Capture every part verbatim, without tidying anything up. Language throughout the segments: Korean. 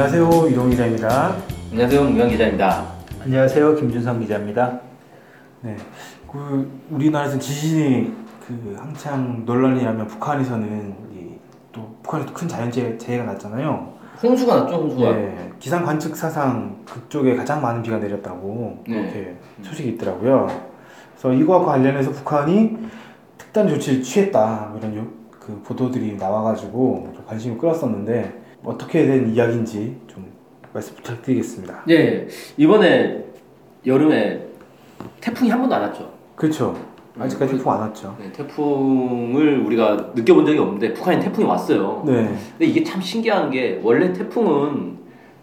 안녕하세요, 유동 기자입니다. 안녕하세요, 유강 기자입니다. 안녕하세요, 김준성 기자입니다. 네, 그 우리나라에서는 지진이 그 한창 논란이 라면 북한에서는 이 또 북한에서 큰 자연재해가 났잖아요. 홍수가 났죠, 홍수가. 네, 기상 관측 사상 그쪽에 가장 많은 비가 내렸다고 네. 이렇게 소식이 있더라고요. 그래서 이거와 관련해서 북한이 특단 조치를 취했다 이런 그 보도들이 나와가지고 관심을 끌었었는데 어떻게 된 이야기인지 좀 말씀 부탁드리겠습니다. 네, 이번에 여름에 태풍이 한 번도 안 왔죠. 그렇죠. 아직까지 태풍 안 왔죠. 네, 태풍을 우리가 느껴본 적이 없는데 북한에 태풍이 왔어요. 네. 근데 이게 참 신기한 게 원래 태풍은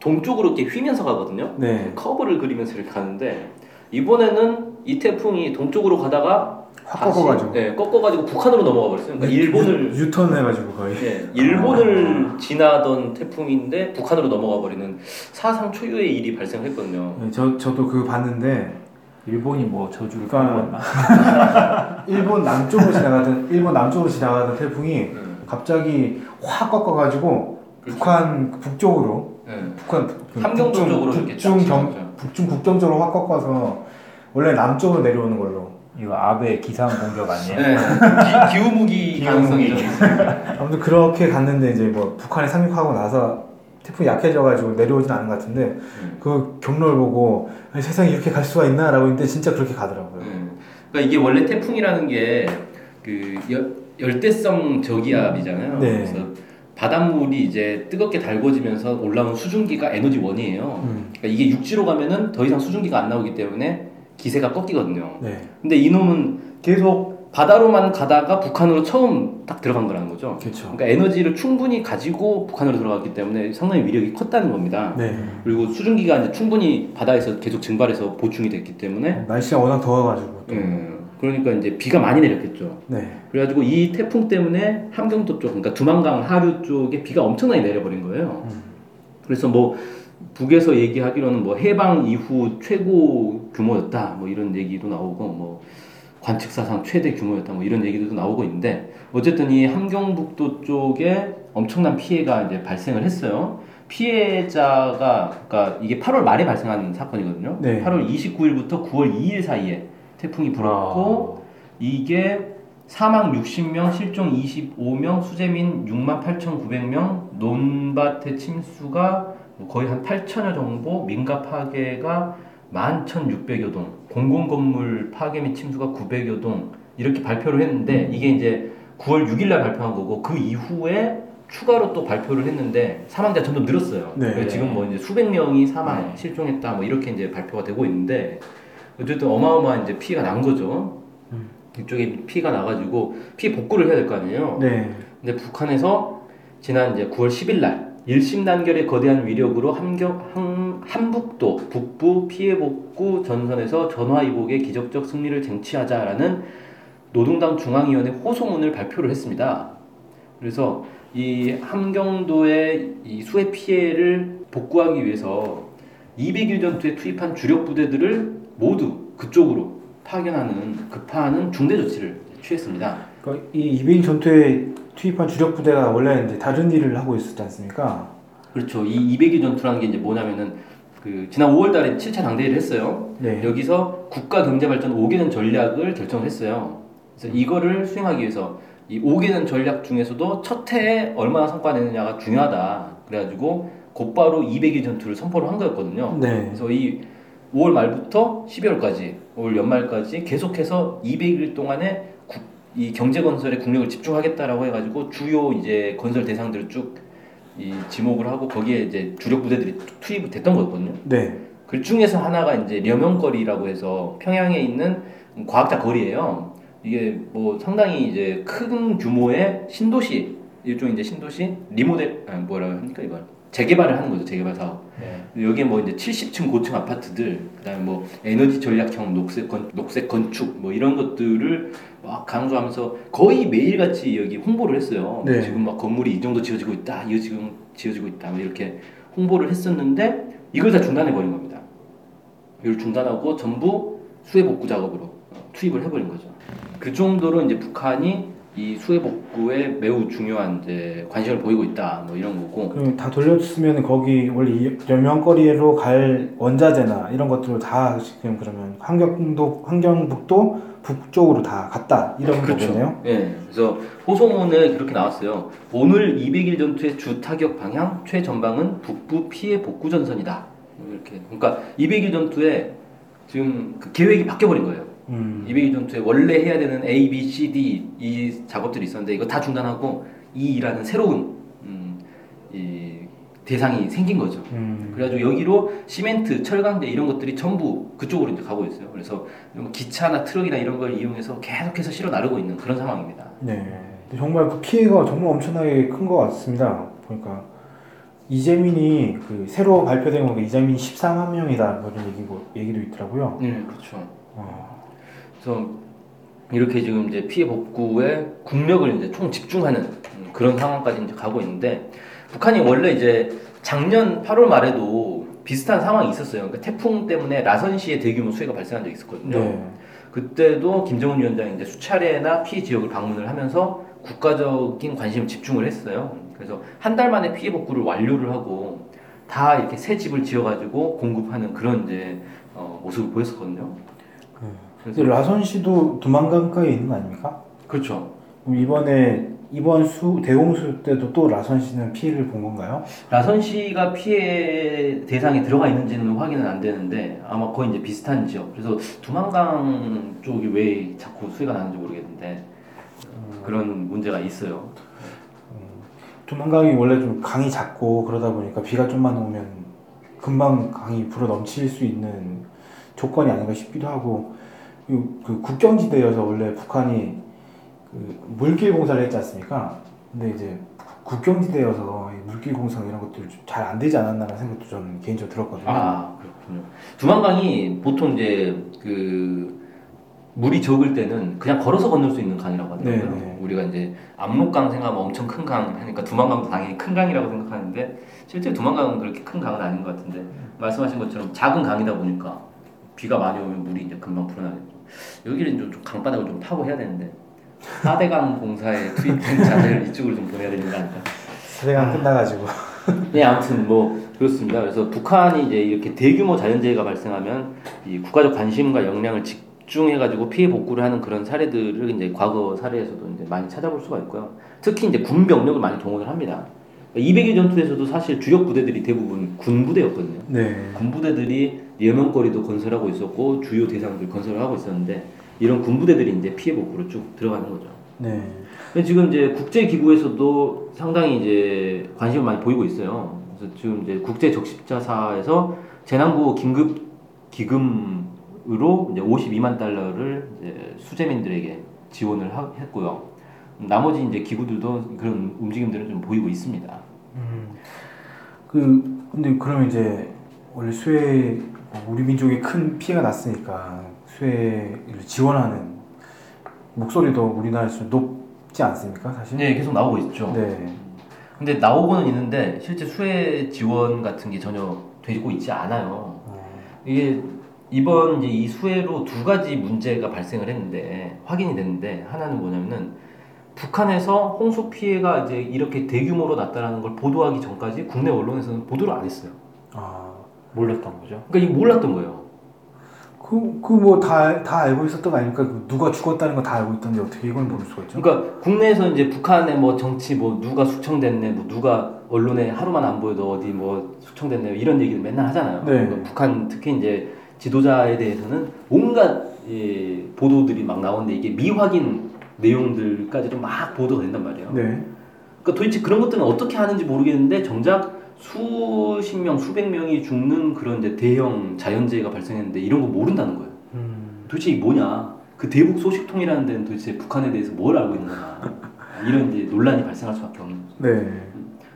동쪽으로 이렇게 휘면서 가거든요. 네. 커브를 그리면서 이렇게 가는데 이번에는 이 태풍이 동쪽으로 가다가 확 꺾어가지고, 네, 꺾어가지고 북한으로 넘어가 버렸어요. 그러니까 네, 일본을 유, 유턴해가지고 거의. 네, 일본을 아. 지나던 태풍인데 북한으로 넘어가 버리는 사상 초유의 일이 발생했거든요. 네, 저 저도 그거 봤는데. 일본이 뭐 저주를 까먹었나? 그러니까 일본 남쪽으로 지나가던 일본 남쪽으로 지나가던 태풍이 네. 갑자기 확 꺾어가지고 그렇죠. 북한 북쪽으로 네. 북한 함경 쪽으로 북중 경 북중 국경적으로 확 꺾어서 원래 남쪽으로 내려오는 걸로. 이거 아베 기상 공격 아니에요? 네. 기후 무기 가능성이. 아무튼 그렇게 갔는데 이제 뭐 북한에 상륙하고 나서. 태풍이 약해져가지고 내려오진 않은 것 같은데 음. 그 경로를 보고 세상에 이렇게 갈 수가 있나? 라고 했는데 진짜 그렇게 가더라고요. 음. 그러니까 이게 원래 태풍이라는 게 그 열대성 저기압이잖아요. 네. 그래서 바닷물이 이제 뜨겁게 달궈지면서 올라온 수증기가 에너지원이에요. 음. 그러니까 이게 육지로 가면은 더 이상 수증기가 안 나오기 때문에 기세가 꺾이거든요. 네. 근데 이놈은 계속 바다로만 가다가 북한으로 처음 딱 들어간 거라는 거죠. 그렇죠. 그러니까 에너지를 충분히 가지고 북한으로 들어갔기 때문에 상당히 위력이 컸다는 겁니다. 네. 그리고 수증기가 이제 충분히 바다에서 계속 증발해서 보충이 됐기 때문에 날씨가 워낙 더워가지고. 또. 네. 그러니까 이제 비가 많이 내렸겠죠. 네. 그래가지고 이 태풍 때문에 함경도 쪽, 그러니까 두만강 하류 쪽에 비가 엄청나게 내려버린 거예요. 음. 그래서 뭐 북에서 얘기하기로는 뭐 해방 이후 최고 규모였다, 뭐 이런 얘기도 나오고 뭐. 관측사상 최대 규모였다 뭐 이런 얘기도 나오고 있는데 어쨌든 이 함경북도 쪽에 엄청난 피해가 이제 발생을 했어요. 피해자가 그러니까 이게 팔월 말에 발생한 사건이거든요. 네. 팔월 이십구일부터 구월 이일 사이에 태풍이 불었고 아. 이게 사망 육십 명, 실종 이십오 명, 수재민 육만 팔천구백 명, 논밭의 침수가 거의 한 팔천여 정보, 민가 파괴가 만 천육백여 동, 공공건물 파괴 및 침수가 구백여 동 이렇게 발표를 했는데 음. 이게 이제 구월 육일날 발표한 거고 그 이후에 추가로 또 발표를 했는데 사망자 점점 늘었어요. 네. 지금 뭐 이제 수백 명이 사망, 네. 실종했다 뭐 이렇게 이제 발표가 되고 있는데 어쨌든 어마어마한 이제 피해가 난 거죠. 음. 이쪽에 피해가 나가지고 피해 복구를 해야 될 거 아니에요. 네. 근데 북한에서 지난 이제 구월 십일날 일심 단결의 거대한 위력으로 함경, 함, 함북도 북부 피해복구 전선에서 전화위복의 기적적 승리를 쟁취하자라는 노동당 중앙위원회 호소문을 발표를 했습니다. 그래서 이 함경도의 이 수해 피해를 복구하기 위해서 이백일 전투에 투입한 주력 부대들을 모두 그쪽으로 파견하는 급파하는 중대 조치를 취했습니다. 그러니까 이 이백일 전투에 투입한 주력 부대가 원래 이제 다른 일을 하고 있었지 않습니까? 그렇죠. 이 이백일 전투라는 게 이제 뭐냐면은 그 지난 오월달에 칠차 당대회를 했어요. 네. 여기서 국가 경제 발전 오 개년 전략을 결정을 했어요. 그래서 이거를 수행하기 위해서 이 오 개년 전략 중에서도 첫 해에 얼마나 성과 내느냐가 중요하다. 그래가지고 곧바로 이백일 전투를 선포를 한 거였거든요. 네. 그래서 이 오월 말부터 십이월까지 올 연말까지 계속해서 이백일 동안에 이 경제 건설에 국력을 집중하겠다라고 해가지고 주요 이제 건설 대상들을 쭉 이 지목을 하고 거기에 이제 주력 부대들이 투입이 됐던 거였거든요. 네. 그 중에서 하나가 이제 려명거리라고 해서 평양에 있는 과학자 거리예요. 이게 뭐 상당히 이제 큰 규모의 신도시 일종의 이제 신도시 리모델 아니 뭐라고 합니까 이걸 재개발을 하는 거죠. 재개발 사업. 네. 여기에 뭐 이제 칠십층 고층 아파트들, 그다음에 뭐 에너지 전략형 녹색 건 녹색 건축 뭐 이런 것들을 막 강조하면서 거의 매일같이 여기 홍보를 했어요. 네. 지금 막 건물이 이 정도 지어지고 있다, 이 지금 지어지고 있다, 이렇게 홍보를 했었는데 이걸 다 중단해 버린 겁니다. 이걸 중단하고 전부 수해 복구 작업으로 투입을 해버린 거죠. 그 정도로 이제 북한이 이 수해 복구에 매우 중요한 이제 관심을 보이고 있다, 뭐 이런 거고. 그럼 다 돌려주면 거기 원래 이 연명거리로 갈 원자재나 이런 것들을 다 지금 그러면 환경도 환경북도 북쪽으로 다 갔다, 이런 그렇죠. 거겠네요. 예. 네. 그래서 호소문에 그렇게 나왔어요. 오늘 이백 일 전투의 주 타격 방향 최전방은 북부 피해 복구 전선이다. 이렇게. 그러니까 이백 일 전투에 지금 그 계획이 바뀌어 버린 거예요. 음. 이백 일 전투에 원래 해야 되는 A, B, C, D 이 작업들이 있었는데 이거 다 중단하고 E라는 새로운 음, 이 대상이 생긴 거죠. 음. 그래가지고 여기로 시멘트, 철강제 이런 것들이 전부 그쪽으로 이제 가고 있어요. 그래서 기차나 트럭이나 이런 걸 이용해서 계속해서 실어 나르고 있는 그런 상황입니다. 네, 정말 그 피해가 정말 엄청나게 큰 것 같습니다. 보니까 이재민이 그 새로 발표된 거 이재민 십사만 명이다 이런 얘기고 얘기도 있더라고요. 네, 그렇죠. 어. 그래서 이렇게 지금 이제 피해 복구에 국력을 이제 총 집중하는 그런 상황까지 이제 가고 있는데, 북한이 원래 이제 작년 팔월 말에도 비슷한 상황이 있었어요. 그러니까 태풍 때문에 라선시에 대규모 수해가 발생한 적이 있었거든요. 네. 그때도 김정은 위원장이 이제 수차례나 피해 지역을 방문을 하면서 국가적인 관심을 집중을 했어요. 그래서 한 달 만에 피해 복구를 완료를 하고 다 이렇게 새 집을 지어가지고 공급하는 그런 이제 어, 모습을 보였었거든요. 네. 라선시도 두만강가에 있는 거 아닙니까? 그렇죠. 이번에 이번 수 대홍수 때도 또 라선시는 피해를 본 건가요? 라선시가 피해 대상에 들어가 있는지는 확인은 안 되는데 아마 거의 이제 비슷한 지역. 그래서 두만강 쪽이 왜 자꾸 수해가 나는지 모르겠는데 음... 그런 문제가 있어요. 음... 두만강이 원래 좀 강이 작고 그러다 보니까 비가 좀만 오면 금방 강이 불어 넘칠 수 있는 조건이 아닌가 싶기도 하고, 그 국경지대여서 원래 북한이 그 물길 공사를 했지 않습니까? 근데 이제 국경지대여서 물길 공사 이런 것들이 잘 안 되지 않았나라는 생각도 저는 개인적으로 들었거든요. 아, 그렇군요. 두만강이 보통 이제 그 물이 적을 때는 그냥 걸어서 건널 수 있는 강이라고 하더라고요. 네네. 우리가 이제 압록강 생각하면 엄청 큰 강 하니까 두만강도 당연히 큰 강이라고 생각하는데 실제 두만강은 그렇게 큰 강은 아닌 것 같은데 말씀하신 것처럼 작은 강이다 보니까 비가 많이 오면 물이 이제 금방 불어나겠죠. 여기는 좀 강바닥을 좀 타고 해야 되는데. 사대강 공사에 투입된 자들 이쪽으로 좀 보내야 됩니다. 사대강 끝나가지고. 네, 아무튼 뭐 그렇습니다. 그래서 북한이 이제 이렇게 대규모 자연재해가 발생하면 이 국가적 관심과 역량을 집중해가지고 피해 복구를 하는 그런 사례들을 이제 과거 사례에서도 이제 많이 찾아볼 수가 있고요. 특히 이제 군 병력을 많이 동원을 합니다. 이백 일 전투에서도 사실 주력 부대들이 대부분 군 부대였거든요. 네. 군 부대들이 예명거리도 건설하고 있었고 주요 대상들 건설을 하고 있었는데. 이런 군부대들이 이제 피해 복구로 쭉 들어가는 거죠. 네. 지금 이제 국제 기구에서도 상당히 이제 관심을 많이 보이고 있어요. 그래서 지금 이제 국제 적십자사에서 재난구호 긴급 기금으로 이제 오십이만 달러를 이제 수재민들에게 지원을 하, 했고요. 나머지 이제 기구들도 그런 움직임들을 좀 보이고 있습니다. 음. 그 근데 그럼 이제 원래 수해 우리 민족에 큰 피해가 났으니까. 수혜를 지원하는 목소리도 우리나라에서 높지 않습니까, 사실? 네, 계속 나오고 있죠. 네. 근데 나오고는 있는데 실제 수혜 지원 같은 게 전혀 되고 있지 않아요. 네. 이게 이번 이제 이 수혜로 두 가지 문제가 발생을 했는데 확인이 됐는데 하나는 뭐냐면은 북한에서 홍수 피해가 이제 이렇게 대규모로 났다라는 걸 보도하기 전까지 국내 언론에서는 보도를 안 했어요. 아, 몰랐던 거죠? 그러니까 이게 몰랐던 거예요. 그, 그 뭐 다, 다 알고 있었던 거 아닙니까? 누가 죽었다는 거 다 알고 있던데 어떻게 이걸 모를 수가 있죠? 그러니까 국내에서 이제 북한의 뭐 정치 뭐 누가 숙청됐네, 뭐 누가 언론에 하루만 안 보여도 어디 뭐 숙청됐네 이런 얘기를 맨날 하잖아요. 네. 그러니까 북한 특히 이제 지도자에 대해서는 온갖 예, 보도들이 막 나오는데 이게 미확인 내용들까지도 막 보도가 된단 말이에요. 네. 그러니까 도대체 그런 것들은 어떻게 하는지 모르겠는데 정작 수십 명, 수백 명이 죽는 그런 이제 대형 자연재해가 발생했는데 이런 거 모른다는 거예요. 음. 도대체 이게 뭐냐? 그 대북 소식통이라는 데는 도대체 북한에 대해서 뭘 알고 있느냐? 이런 이제 논란이 발생할 수밖에 없는 거죠. 네.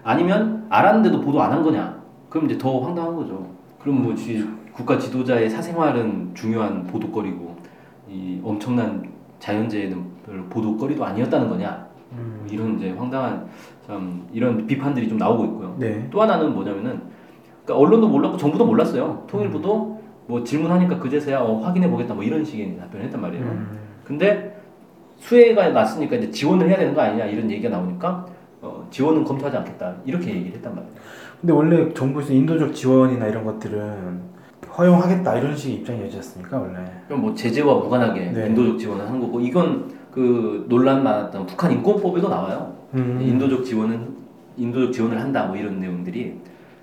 아니면 알았는데도 보도 안 한 거냐? 그럼 이제 더 황당한 거죠. 그럼 뭐 지, 국가 지도자의 사생활은 중요한 보도거리고 이 엄청난 자연재해는 보도거리도 아니었다는 거냐? 음. 이런 이제 황당한 참 이런 비판들이 좀 나오고 있고요. 네. 또 하나는 뭐냐면은 그러니까 언론도 몰랐고 정부도 몰랐어요. 통일부도 음. 뭐 질문하니까 그제서야 어, 확인해 보겠다 뭐 이런 식의 답변을 했단 말이에요. 음. 근데 수해가 났으니까 이제 지원을 해야 되는 거 아니냐 이런 얘기가 나오니까 어, 지원은 검토하지 않겠다 이렇게 얘기를 했단 말이에요. 근데 원래 정부에서 인도적 지원이나 이런 것들은 허용하겠다 이런 식의 입장이었지 않습니까 원래? 그럼 뭐 제재와 무관하게 네. 인도적 지원을 하는 거고 이건 그 논란 많았던 북한 인권법에도 나와요. 음. 인도적 지원은 인도적 지원을 한다 뭐 이런 내용들이.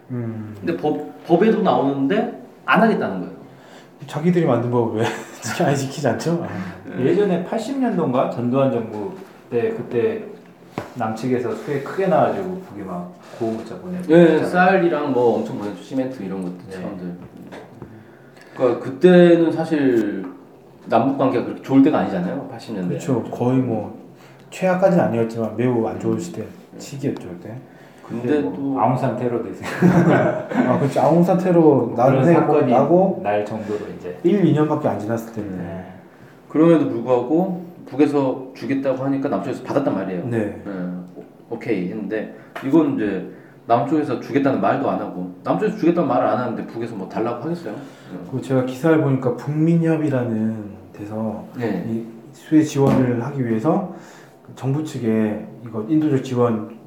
음. 근데 법 법에도 나오는데 안 하겠다는 거예요. 자기들이 만든 법을 왜 잘 지키지 않죠? 예전에 팔십 년도인가 전두환 정부 때 그때 남측에서 수해 크게 나가지고 북이 막 구호문자 보내고 네, 쌀이랑 뭐 엄청 보내주고 시멘트 이런 것들 네. 사람들 그러니까 그때는 사실 남북관계가 그렇게 좋을 때가 아니잖아요 팔십 년대 그렇죠 거의 뭐 최악까지는 아니었지만 매우 안 좋을 시대 시기였죠 그때 근데, 근데 뭐 또 아웅산 테러도 있어요. 아 그렇지 아웅산 테러 나중에 나고 날 정도로 이제 일, 이 년밖에 안 지났을 때는 네. 그럼에도 불구하고 북에서 주겠다고 하니까 남쪽에서 받았단 말이에요. 네. 네. 오케이 했는데 이건 이제 남쪽에서 주겠다는 말도 안 하고 남쪽에서 주겠다는 말을 안 하는데 북에서 뭐 달라고 하겠어요? 네. 그 제가 기사를 보니까 북민협이라는 데서 네. 이 수해 지원을 하기 위해서 정부 측에 이거 인도적 지원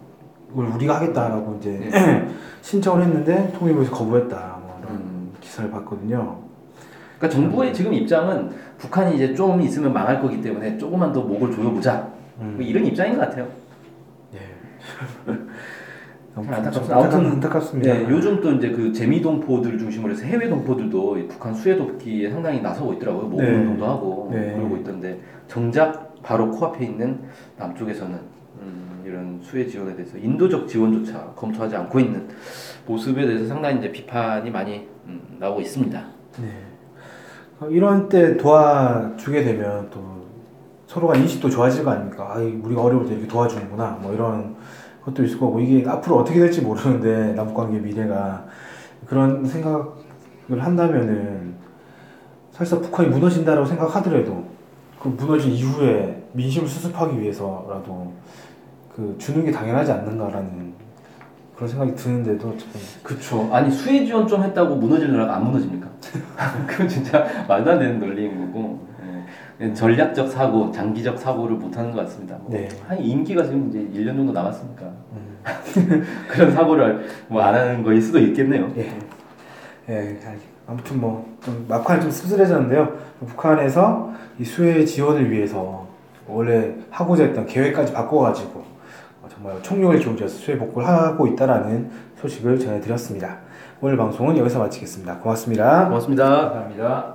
우리가 하겠다라고 이제 네. 신청을 했는데 통일부에서 거부했다 뭐 이런 음. 기사를 봤거든요. 그러니까 정부의 지금 입장은 북한이 이제 좀 있으면 망할 거기 때문에 조금만 더 목을 조여보자 음. 뭐 이런 입장인 것 같아요. 네. 너무 안타깝습니다. 아무튼 안타깝습니다. 네, 요즘 또 이제 그 재미동포들 중심으로 해서 해외 동포들도 북한 수해 돕기에 상당히 나서고 있더라고요. 모금 네. 운동도 하고 네. 그러고 있던데 정작 바로 코앞에 있는 남쪽에서는 음. 이런 수혜 지원에 대해서 인도적 지원조차 검토하지 않고 있는 모습에 대해서 상당히 이제 비판이 많이 음, 나오고 있습니다. 네. 이런 때 도와주게 되면 또 서로가 인식도 좋아질 거 아닙니까? 아, 우리가 어려울 때 이렇게 도와주는구나. 뭐 이런 것도 있을 거고 이게 앞으로 어떻게 될지 모르는데 남북관계 미래가 그런 생각을 한다면은 설사 북한이 무너진다라고 생각하더라도 그 무너진 이후에 민심을 수습하기 위해서라도. 그 주는 게 당연하지 않는가라는 그런 생각이 드는데도 참... 그쵸 아니 수혜 지원 좀 했다고 무너질 나라가 안 무너집니까? 그건 진짜 말도 안 되는 논리인 거고 네. 전략적 사고, 장기적 사고를 못하는 것 같습니다. 뭐 네. 한 임기가 지금 이제 일 년 정도 남았으니까 음. 그런 사고를 뭐 안 하는 거일 수도 있겠네요. 예, 예 아무튼 뭐 좀 막판에 좀 씁쓸해졌는데요. 북한에서 이 수혜 지원을 위해서 원래 하고자 했던 계획까지 바꿔가지고. 정말 총력을 기울여서 수해 복구를 하고 있다라는 소식을 전해드렸습니다. 오늘 방송은 여기서 마치겠습니다. 고맙습니다. 고맙습니다. 감사합니다.